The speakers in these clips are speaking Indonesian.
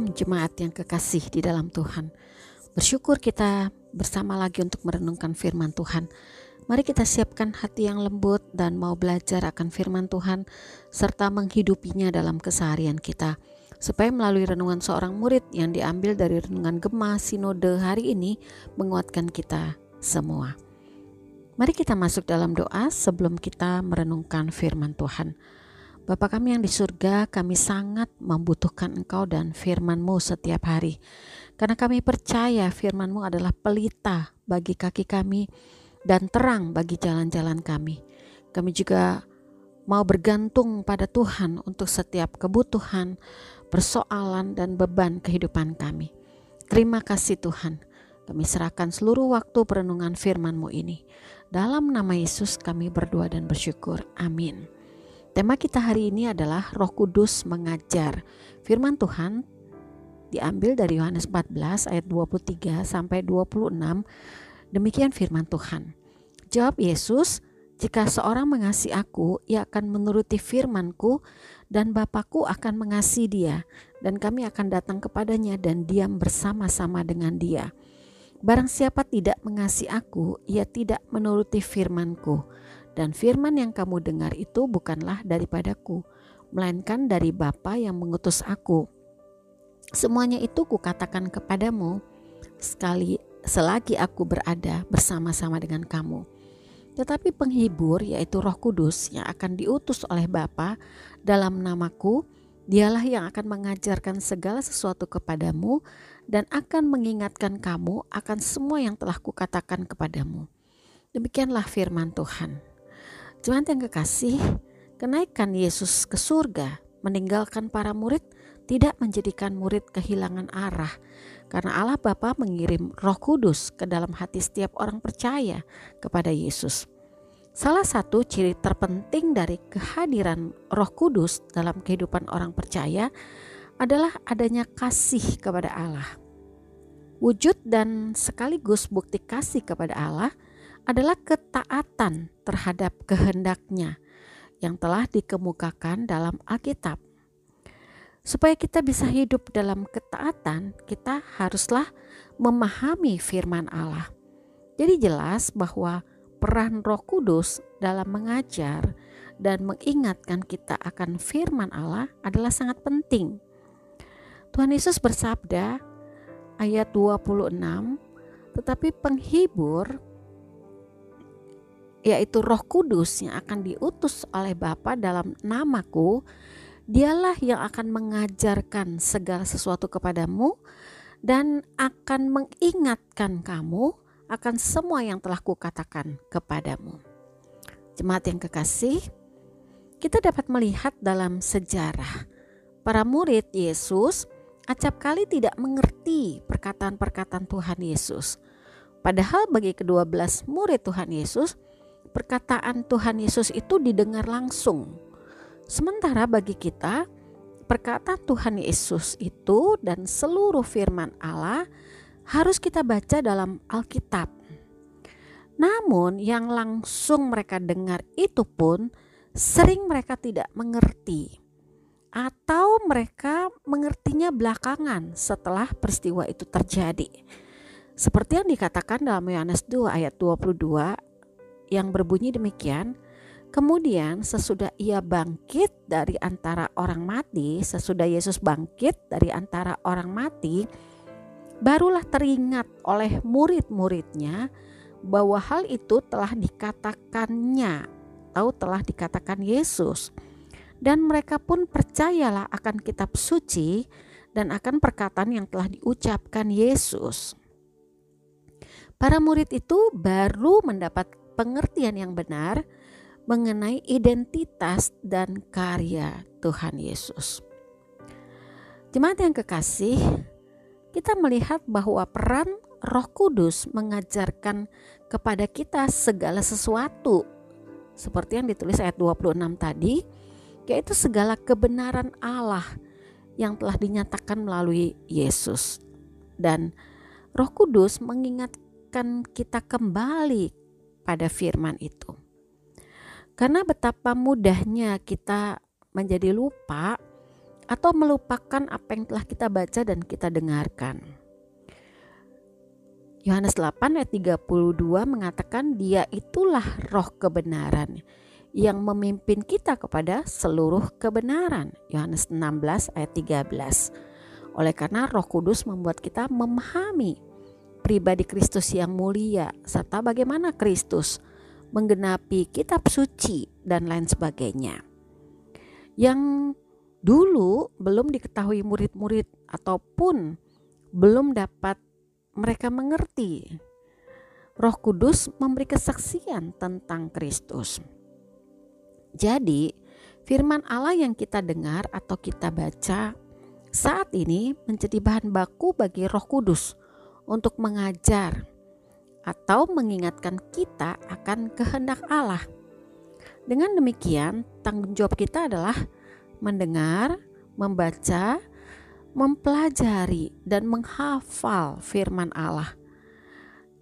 Shalom jemaat yang kekasih di dalam Tuhan. Bersyukur kita bersama lagi untuk merenungkan firman Tuhan. Mari kita siapkan hati yang lembut dan mau belajar akan firman Tuhan serta menghidupinya dalam keseharian kita. Supaya melalui renungan seorang murid yang diambil dari renungan Gema Sinode hari ini menguatkan kita semua. Mari kita masuk dalam doa sebelum kita merenungkan firman Tuhan. Bapa kami yang di surga, kami sangat membutuhkan Engkau dan firman-Mu setiap hari. Karena kami percaya firman-Mu adalah pelita bagi kaki kami dan terang bagi jalan-jalan kami. Kami juga mau bergantung pada Tuhan untuk setiap kebutuhan, persoalan, dan beban kehidupan kami. Terima kasih Tuhan. Kami serahkan seluruh waktu perenungan firman-Mu ini. Dalam nama Yesus kami berdoa dan bersyukur. Amin. Tema kita hari ini adalah Roh Kudus mengajar. Firman Tuhan diambil dari Yohanes 14 ayat 23 sampai 26. Demikian firman Tuhan. Jawab Yesus, "Jika seorang mengasihi Aku, ia akan menuruti firman-Ku, dan Bapa-Ku akan mengasihi dia, dan kami akan datang kepadanya dan diam bersama-sama dengan dia. Barang siapa tidak mengasihi Aku, ia tidak menuruti firman-Ku. Dan firman yang kamu dengar itu bukanlah daripadaku, melainkan dari Bapa yang mengutus Aku. Semuanya itu kukatakan kepadamu selagi Aku berada bersama-sama dengan kamu. Tetapi Penghibur, yaitu Roh Kudus yang akan diutus oleh Bapa dalam namaku, dialah yang akan mengajarkan segala sesuatu kepadamu dan akan mengingatkan kamu akan semua yang telah kukatakan kepadamu." Demikianlah firman Tuhan. Jemaat yang kekasih, kenaikan Yesus ke surga meninggalkan para murid tidak menjadikan murid kehilangan arah, karena Allah Bapa mengirim Roh Kudus ke dalam hati setiap orang percaya kepada Yesus. Salah satu ciri terpenting dari kehadiran Roh Kudus dalam kehidupan orang percaya adalah adanya kasih kepada Allah. Wujud dan sekaligus bukti kasih kepada Allah adalah ketaatan terhadap kehendak-Nya yang telah dikemukakan dalam Alkitab. Supaya kita bisa hidup dalam ketaatan, kita haruslah memahami firman Allah. Jadi jelas bahwa peran Roh Kudus dalam mengajar dan mengingatkan kita akan firman Allah adalah sangat penting. Tuhan Yesus bersabda ayat 26, "Tetapi Penghibur, yaitu Roh Kudus yang akan diutus oleh Bapa dalam namaku, dialah yang akan mengajarkan segala sesuatu kepadamu dan akan mengingatkan kamu akan semua yang telah kukatakan kepadamu." Jemaat yang kekasih, kita dapat melihat dalam sejarah para murid Yesus acap kali tidak mengerti perkataan-perkataan Tuhan Yesus. Padahal bagi kedua belas murid Tuhan Yesus, perkataan Tuhan Yesus itu didengar langsung. Sementara bagi kita, perkataan Tuhan Yesus itu dan seluruh firman Allah harus kita baca dalam Alkitab. Namun yang langsung mereka dengar itu pun sering mereka tidak mengerti, atau mereka mengertinya belakangan setelah peristiwa itu terjadi. Seperti yang dikatakan dalam Yohanes 2 ayat 22 yang berbunyi demikian, "Kemudian sesudah ia bangkit dari antara orang mati," sesudah Yesus bangkit dari antara orang mati, "barulah teringat oleh murid-muridnya bahwa hal itu telah dikatakannya," atau telah dikatakan Yesus, "dan mereka pun percayalah akan kitab suci dan akan perkataan yang telah diucapkan Yesus." Para murid itu baru mendapat pengertian yang benar mengenai identitas dan karya Tuhan Yesus. Jemaat yang kekasih, kita melihat bahwa peran Roh Kudus mengajarkan kepada kita segala sesuatu, seperti yang ditulis ayat 26 tadi, yaitu segala kebenaran Allah yang telah dinyatakan melalui Yesus. Dan Roh Kudus mengingatkan kita kembali pada firman itu. Karena betapa mudahnya kita menjadi lupa atau melupakan apa yang telah kita baca dan kita dengarkan. Yohanes 8 ayat 32 mengatakan Dia itulah roh kebenaran yang memimpin kita kepada seluruh kebenaran. Yohanes 16 ayat 13. Oleh karena Roh Kudus membuat kita memahami pribadi Kristus yang mulia serta bagaimana Kristus menggenapi kitab suci dan lain sebagainya. Yang dulu belum diketahui murid-murid ataupun belum dapat mereka mengerti. Roh Kudus memberi kesaksian tentang Kristus. Jadi, firman Allah yang kita dengar atau kita baca saat ini menjadi bahan baku bagi Roh Kudus untuk mengajar atau mengingatkan kita akan kehendak Allah. Dengan demikian, tanggung jawab kita adalah mendengar, membaca, mempelajari, dan menghafal firman Allah.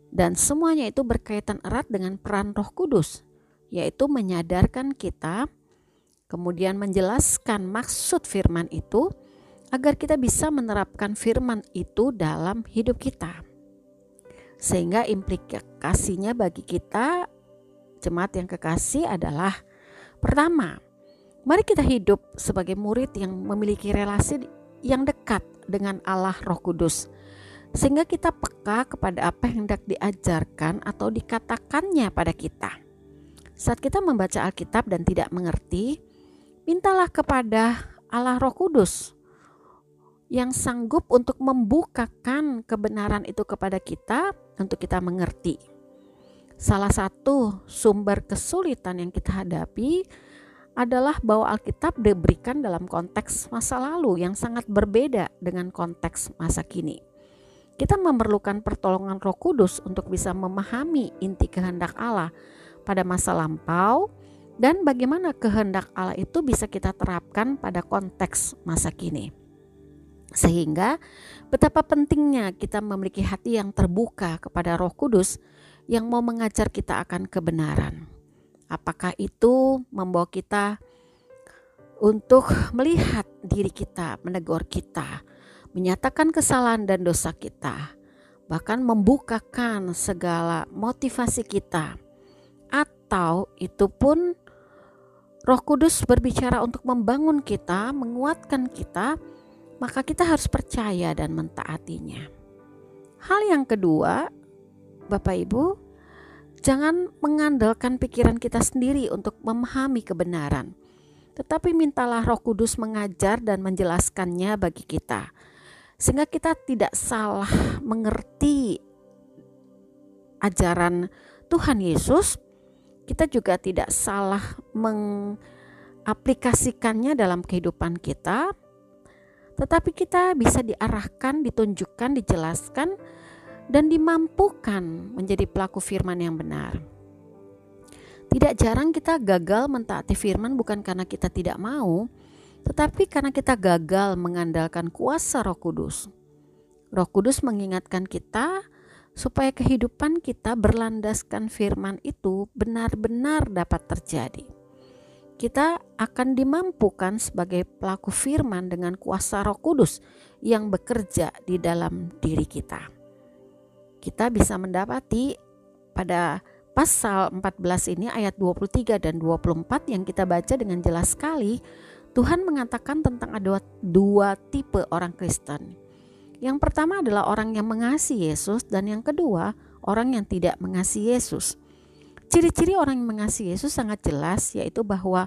Dan semuanya itu berkaitan erat dengan peran Roh Kudus, yaitu menyadarkan kita, kemudian menjelaskan maksud firman itu, agar kita bisa menerapkan firman itu dalam hidup kita. Sehingga implikasinya bagi kita, jemaat yang kekasih, adalah pertama, mari kita hidup sebagai murid yang memiliki relasi yang dekat dengan Allah Roh Kudus, sehingga kita peka kepada apa yang hendak diajarkan atau dikatakannya pada kita. Saat kita membaca Alkitab dan tidak mengerti, mintalah kepada Allah Roh Kudus yang sanggup untuk membukakan kebenaran itu kepada kita untuk kita mengerti. Salah satu sumber kesulitan yang kita hadapi adalah bahwa Alkitab diberikan dalam konteks masa lalu yang sangat berbeda dengan konteks masa kini. Kita memerlukan pertolongan Roh Kudus untuk bisa memahami inti kehendak Allah pada masa lampau dan bagaimana kehendak Allah itu bisa kita terapkan pada konteks masa kini. Sehingga betapa pentingnya kita memiliki hati yang terbuka kepada Roh Kudus yang mau mengajar kita akan kebenaran. Apakah itu membawa kita untuk melihat diri kita, menegur kita, menyatakan kesalahan dan dosa kita, bahkan membukakan segala motivasi kita, atau itu pun Roh Kudus berbicara untuk membangun kita, menguatkan kita, maka kita harus percaya dan mentaatinya. Hal yang kedua, Bapak Ibu, jangan mengandalkan pikiran kita sendiri untuk memahami kebenaran, tetapi mintalah Roh Kudus mengajar dan menjelaskannya bagi kita, sehingga kita tidak salah mengerti ajaran Tuhan Yesus. Kita juga tidak salah mengaplikasikannya dalam kehidupan kita, tetapi kita bisa diarahkan, ditunjukkan, dijelaskan, dan dimampukan menjadi pelaku firman yang benar. Tidak jarang kita gagal mentaati firman bukan karena kita tidak mau, tetapi karena kita gagal mengandalkan kuasa Roh Kudus. Roh Kudus mengingatkan kita supaya kehidupan kita berlandaskan firman itu benar-benar dapat terjadi. Kita akan dimampukan sebagai pelaku firman dengan kuasa Roh Kudus yang bekerja di dalam diri kita. Kita bisa mendapati pada pasal 14 ini ayat 23 dan 24 yang kita baca dengan jelas sekali. Tuhan mengatakan tentang ada dua tipe orang Kristen. Yang pertama adalah orang yang mengasihi Yesus dan yang kedua orang yang tidak mengasihi Yesus. Ciri-ciri orang yang mengasihi Yesus sangat jelas, yaitu bahwa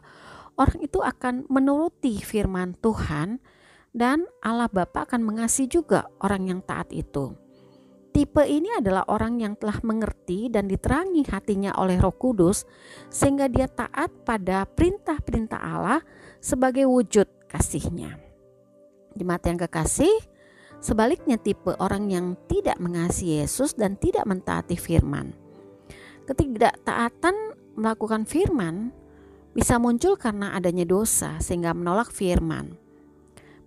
orang itu akan menuruti firman Tuhan dan Allah Bapa akan mengasihi juga orang yang taat itu. Tipe ini adalah orang yang telah mengerti dan diterangi hatinya oleh Roh Kudus sehingga dia taat pada perintah-perintah Allah sebagai wujud kasih-Nya. Jemaat yang kekasih, sebaliknya tipe orang yang tidak mengasihi Yesus dan tidak mentaati firman. Ketidaktaatan melakukan firman bisa muncul karena adanya dosa sehingga menolak firman.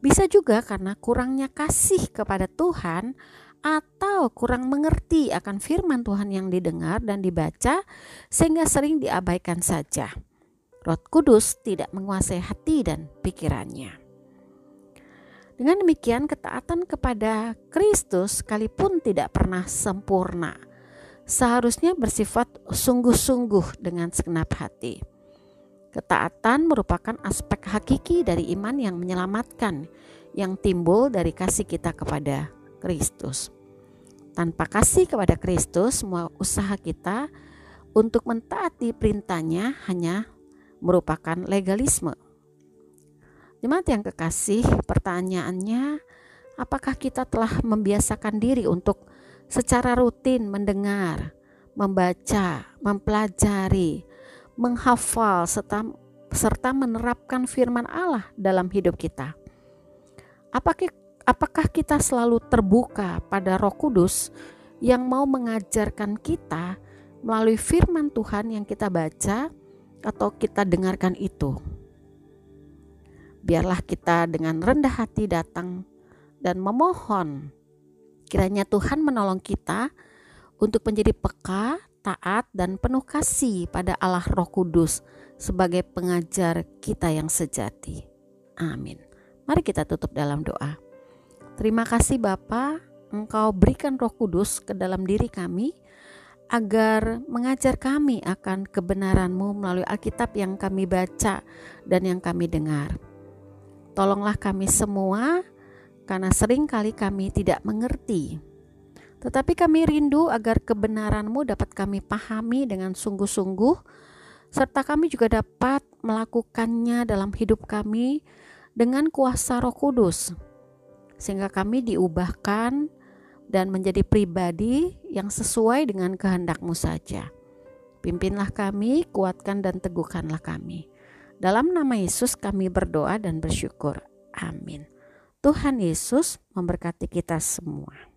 Bisa juga karena kurangnya kasih kepada Tuhan atau kurang mengerti akan firman Tuhan yang didengar dan dibaca sehingga sering diabaikan saja. Roh Kudus tidak menguasai hati dan pikirannya. Dengan demikian, ketaatan kepada Kristus sekalipun tidak pernah sempurna, seharusnya bersifat sungguh-sungguh dengan segenap hati. Ketaatan merupakan aspek hakiki dari iman yang menyelamatkan, yang timbul dari kasih kita kepada Kristus. Tanpa kasih kepada Kristus, semua usaha kita untuk mentaati perintahnya hanya merupakan legalisme. Jemaat yang kekasih, pertanyaannya, apakah kita telah membiasakan diri untuk secara rutin mendengar, membaca, mempelajari, menghafal serta menerapkan firman Allah dalam hidup kita? Apakah kita selalu terbuka pada Roh Kudus yang mau mengajarkan kita melalui firman Tuhan yang kita baca atau kita dengarkan itu? Biarlah kita dengan rendah hati datang dan memohon. Kiranya Tuhan menolong kita untuk menjadi peka, taat, dan penuh kasih pada Allah Roh Kudus sebagai pengajar kita yang sejati. Amin. Mari kita tutup dalam doa. Terima kasih Bapa, Engkau berikan Roh Kudus ke dalam diri kami agar mengajar kami akan kebenaran-Mu melalui Alkitab yang kami baca dan yang kami dengar. Tolonglah kami semua, karena seringkali kami tidak mengerti. Tetapi kami rindu agar kebenaran-Mu dapat kami pahami dengan sungguh-sungguh, serta kami juga dapat melakukannya dalam hidup kami dengan kuasa Roh Kudus, sehingga kami diubahkan dan menjadi pribadi yang sesuai dengan kehendak-Mu saja. Pimpinlah kami, kuatkan dan teguhkanlah kami. Dalam nama Yesus kami berdoa dan bersyukur. Amin. Tuhan Yesus memberkati kita semua.